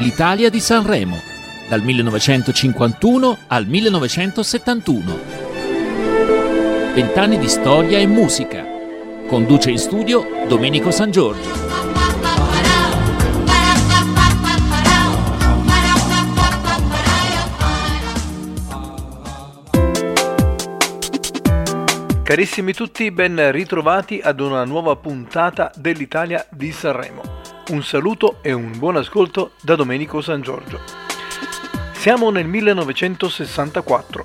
l'Italia di Sanremo, dal 1951 al 1971. 20 anni di storia e musica. Conduce in studio Domenico San Giorgio. Carissimi tutti, ben ritrovati ad una nuova puntata dell'Italia di Sanremo. Un saluto e un buon ascolto da Domenico San Giorgio. Siamo nel 1964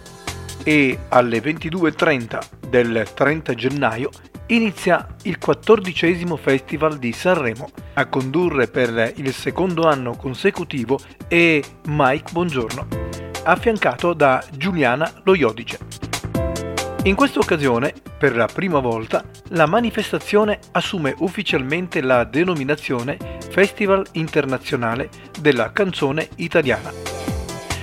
e alle 22:30 del 30 gennaio inizia il 14° Festival di Sanremo. A condurre per il secondo anno consecutivo è Mike Bongiorno, affiancato da Giuliana Loiodice. In questa occasione, per la prima volta, la manifestazione assume ufficialmente la denominazione Festival Internazionale della Canzone Italiana.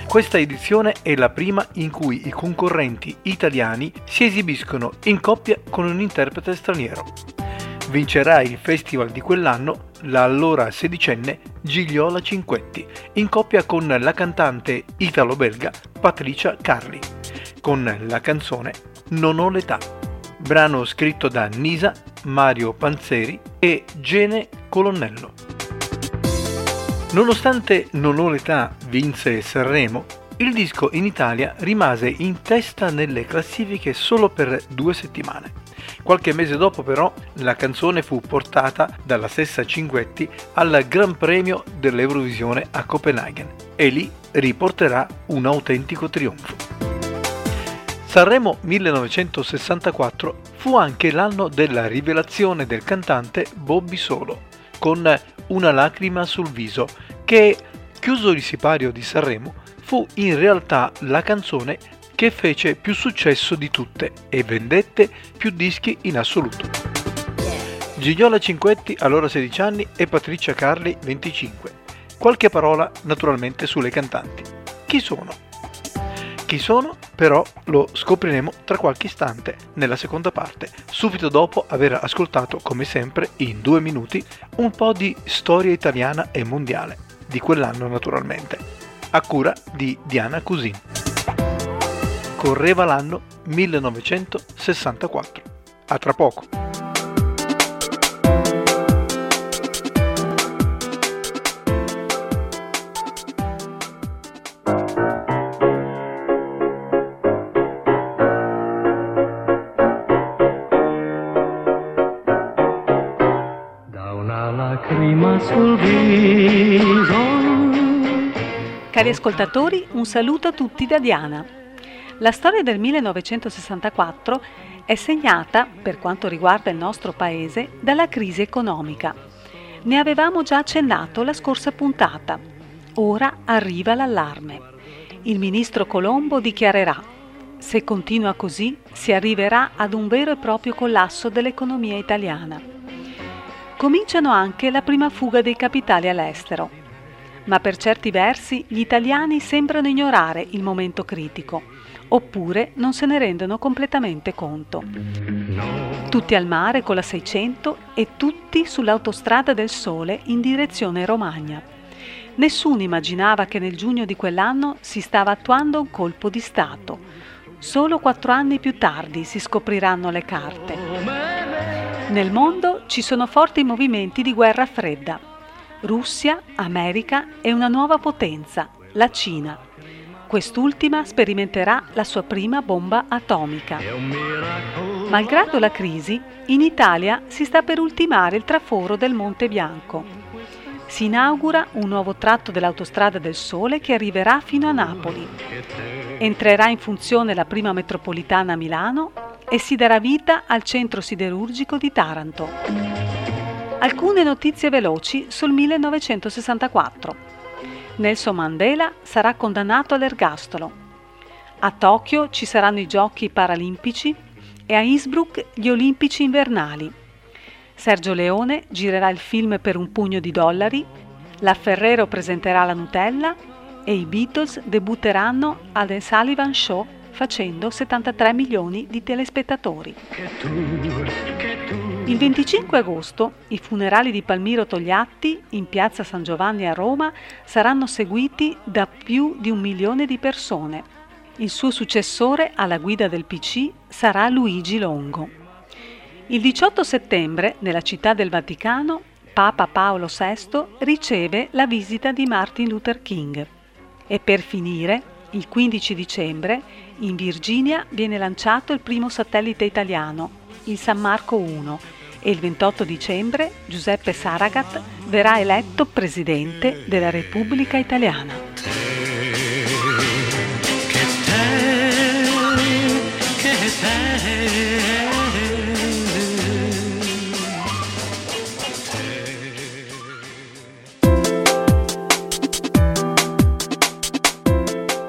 Questa edizione è la prima in cui i concorrenti italiani si esibiscono in coppia con un interprete straniero. Vincerà il festival di quell'anno la allora sedicenne Gigliola Cinquetti, in coppia con la cantante italo-belga Patricia Carli, con la canzone Non ho l'età, brano scritto da Nisa, Mario Panzeri e Gene Colonnello. Nonostante Non ho l'età vinse Sanremo, il disco in Italia rimase in testa nelle classifiche solo per 2 settimane. Qualche mese dopo però la canzone fu portata dalla stessa Cinquetti al Gran Premio dell'Eurovisione a Copenaghen e lì riporterà un autentico trionfo. Sanremo 1964 fu anche l'anno della rivelazione del cantante Bobby Solo, con Una lacrima sul viso, che, chiuso il sipario di Sanremo, fu in realtà la canzone che fece più successo di tutte e vendette più dischi in assoluto. Gigliola Cinquetti, allora 16 anni, e Patricia Carli, 25. Qualche parola naturalmente sulle cantanti. Chi sono? Chi sono però lo scopriremo tra qualche istante nella seconda parte, subito dopo aver ascoltato, come sempre in 2 minuti, un po' di storia italiana e mondiale di quell'anno naturalmente, a cura di Diana Cusin. Correva l'anno 1964. A tra poco. Cari ascoltatori, un saluto a tutti da Diana. La storia del 1964 è segnata, per quanto riguarda il nostro paese, dalla crisi economica. Ne avevamo già accennato la scorsa puntata. Ora arriva l'allarme. Il ministro Colombo dichiarerà: se continua così, si arriverà ad un vero e proprio collasso dell'economia italiana. Cominciano anche la prima fuga dei capitali all'estero. Ma per certi versi gli italiani sembrano ignorare il momento critico, oppure non se ne rendono completamente conto. Tutti al mare con la 600 e tutti sull'autostrada del Sole in direzione Romagna. Nessuno immaginava che nel giugno di quell'anno si stava attuando un colpo di Stato. Solo 4 anni più tardi si scopriranno le carte. Nel mondo ci sono forti movimenti di guerra fredda. Russia, America e una nuova potenza, la Cina. Quest'ultima sperimenterà la sua prima bomba atomica. Malgrado la crisi, in Italia si sta per ultimare il traforo del Monte Bianco. Si inaugura un nuovo tratto dell'autostrada del Sole che arriverà fino a Napoli. Entrerà in funzione la prima metropolitana a Milano e si darà vita al centro siderurgico di Taranto. Alcune notizie veloci sul 1964. Nelson Mandela sarà condannato all'ergastolo. A Tokyo ci saranno i Giochi Paralimpici e a Innsbruck gli Olimpici Invernali. Sergio Leone girerà il film Per un pugno di dollari, la Ferrero presenterà la Nutella e i Beatles debutteranno ad Ed Sullivan Show facendo 73 milioni di telespettatori. Il 25 agosto i funerali di Palmiro Togliatti in piazza San Giovanni a Roma saranno seguiti da più di 1 milione di persone. Il suo successore alla guida del PC sarà Luigi Longo. Il 18 settembre, nella città del Vaticano, Papa Paolo VI riceve la visita di Martin Luther King. E per finire, il 15 dicembre, in Virginia viene lanciato il primo satellite italiano, il San Marco 1, e il 28 dicembre Giuseppe Saragat verrà eletto Presidente della Repubblica Italiana.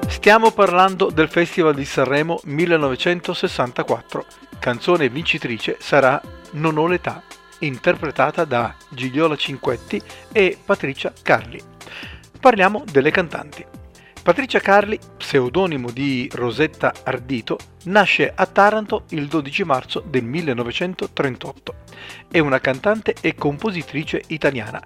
Stiamo parlando del Festival di Sanremo 1964. Canzone vincitrice sarà Non ho l'età, interpretata da Gigliola Cinquetti e Patricia Carli. Parliamo delle cantanti. Patricia Carli, pseudonimo di Rosetta Ardito, nasce a Taranto il 12 marzo del 1938. È una cantante e compositrice italiana,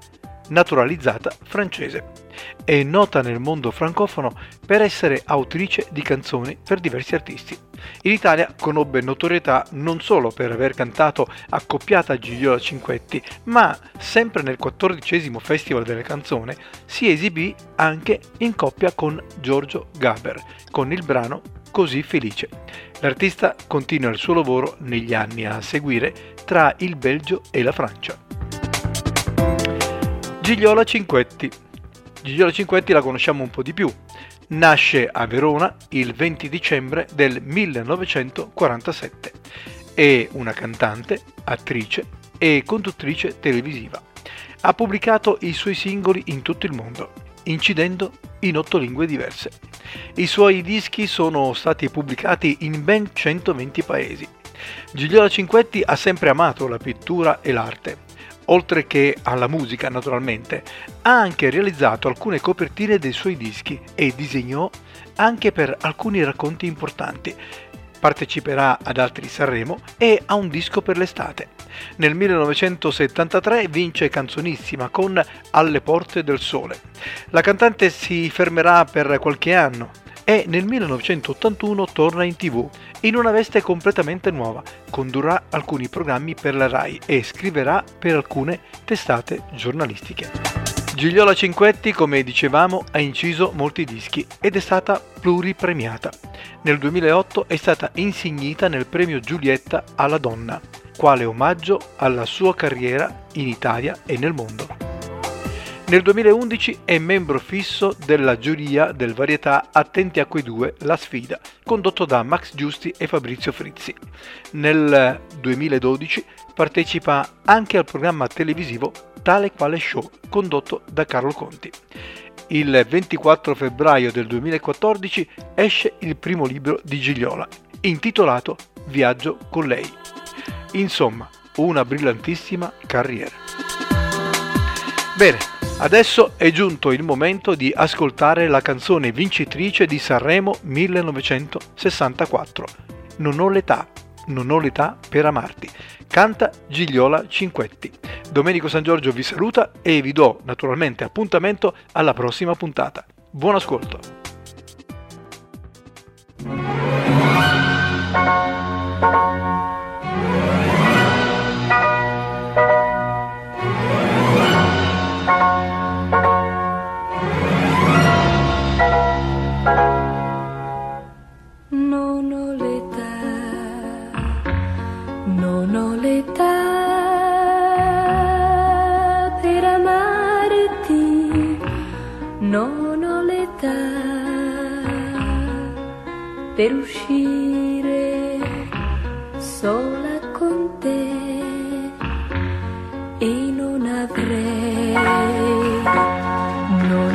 naturalizzata francese. È nota nel mondo francofono per essere autrice di canzoni per diversi artisti. In Italia conobbe notorietà non solo per aver cantato accoppiata a Gigliola Cinquetti, ma sempre nel 14° Festival della Canzone si esibì anche in coppia con Giorgio Gaber con il brano Così felice. L'artista continua il suo lavoro negli anni a seguire tra il Belgio e la Francia. Gigliola Cinquetti la conosciamo un po' di più. Nasce a Verona il 20 dicembre del 1947. È una cantante, attrice e conduttrice televisiva. Ha pubblicato i suoi singoli in tutto il mondo, incidendo in 8 lingue diverse. I suoi dischi sono stati pubblicati in ben 120 paesi. Gigliola Cinquetti ha sempre amato la pittura e l'arte. Oltre che alla musica, naturalmente, ha anche realizzato alcune copertine dei suoi dischi e disegnò anche per alcuni racconti importanti. Parteciperà ad altri Sanremo e a un disco per l'estate. Nel 1973 vince Canzonissima con Alle porte del sole. La cantante si fermerà per qualche anno e nel 1981 torna in TV in una veste completamente nuova, condurrà alcuni programmi per la RAI e scriverà per alcune testate giornalistiche. Gigliola Cinquetti, come dicevamo, ha inciso molti dischi ed è stata pluripremiata. Nel 2008 è stata insignita nel premio Giulietta alla Donna, quale omaggio alla sua carriera in Italia e nel mondo. Nel 2011 è membro fisso della giuria del varietà Attenti a quei due, La sfida, condotto da Max Giusti e Fabrizio Frizzi. Nel 2012 partecipa anche al programma televisivo Tale Quale Show, condotto da Carlo Conti. Il 24 febbraio del 2014 esce il primo libro di Gigliola, intitolato Viaggio con lei. Insomma, una brillantissima carriera. Bene. Adesso è giunto il momento di ascoltare la canzone vincitrice di Sanremo 1964, non ho l'età per amarti, canta Gigliola Cinquetti. Domenico San Giorgio vi saluta e vi do naturalmente appuntamento alla prossima puntata. Buon ascolto! Non ho l'età per uscire sola con te e non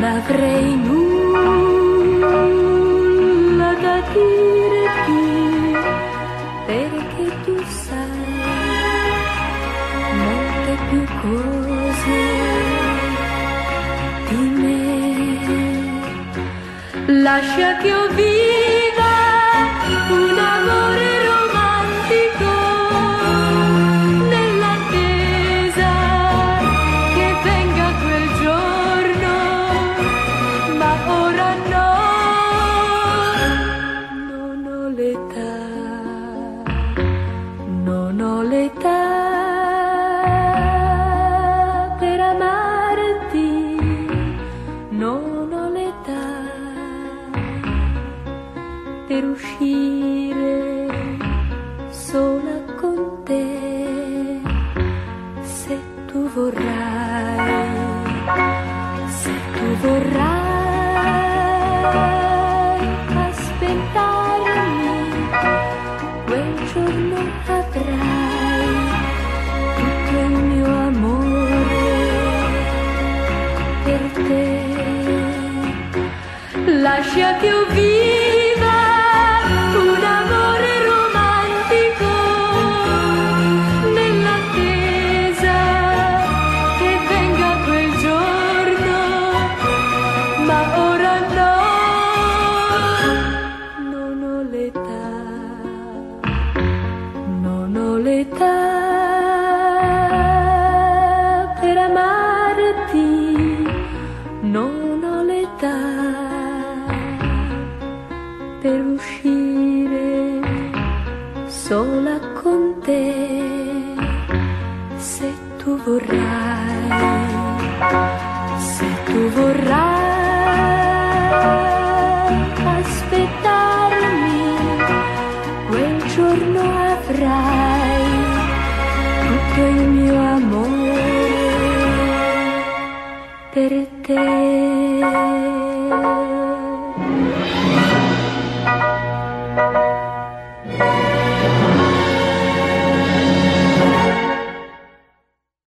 avrei nulla da dirti perché tu sai molte più cose di me. Lascia che io viva un amore romantico nella vorrai aspettarmi, quel giorno avrai tutto il mio amore per te. Lascia che io viva un amore romantico nell'attesa che venga quel giorno, ma ora no, non ho l'età, non ho l'età per amarti, non ho l'età per uscire sola con te, se tu vorrai, se tu vorrai aspettarmi, quel giorno avrai tutto il mio amore per te.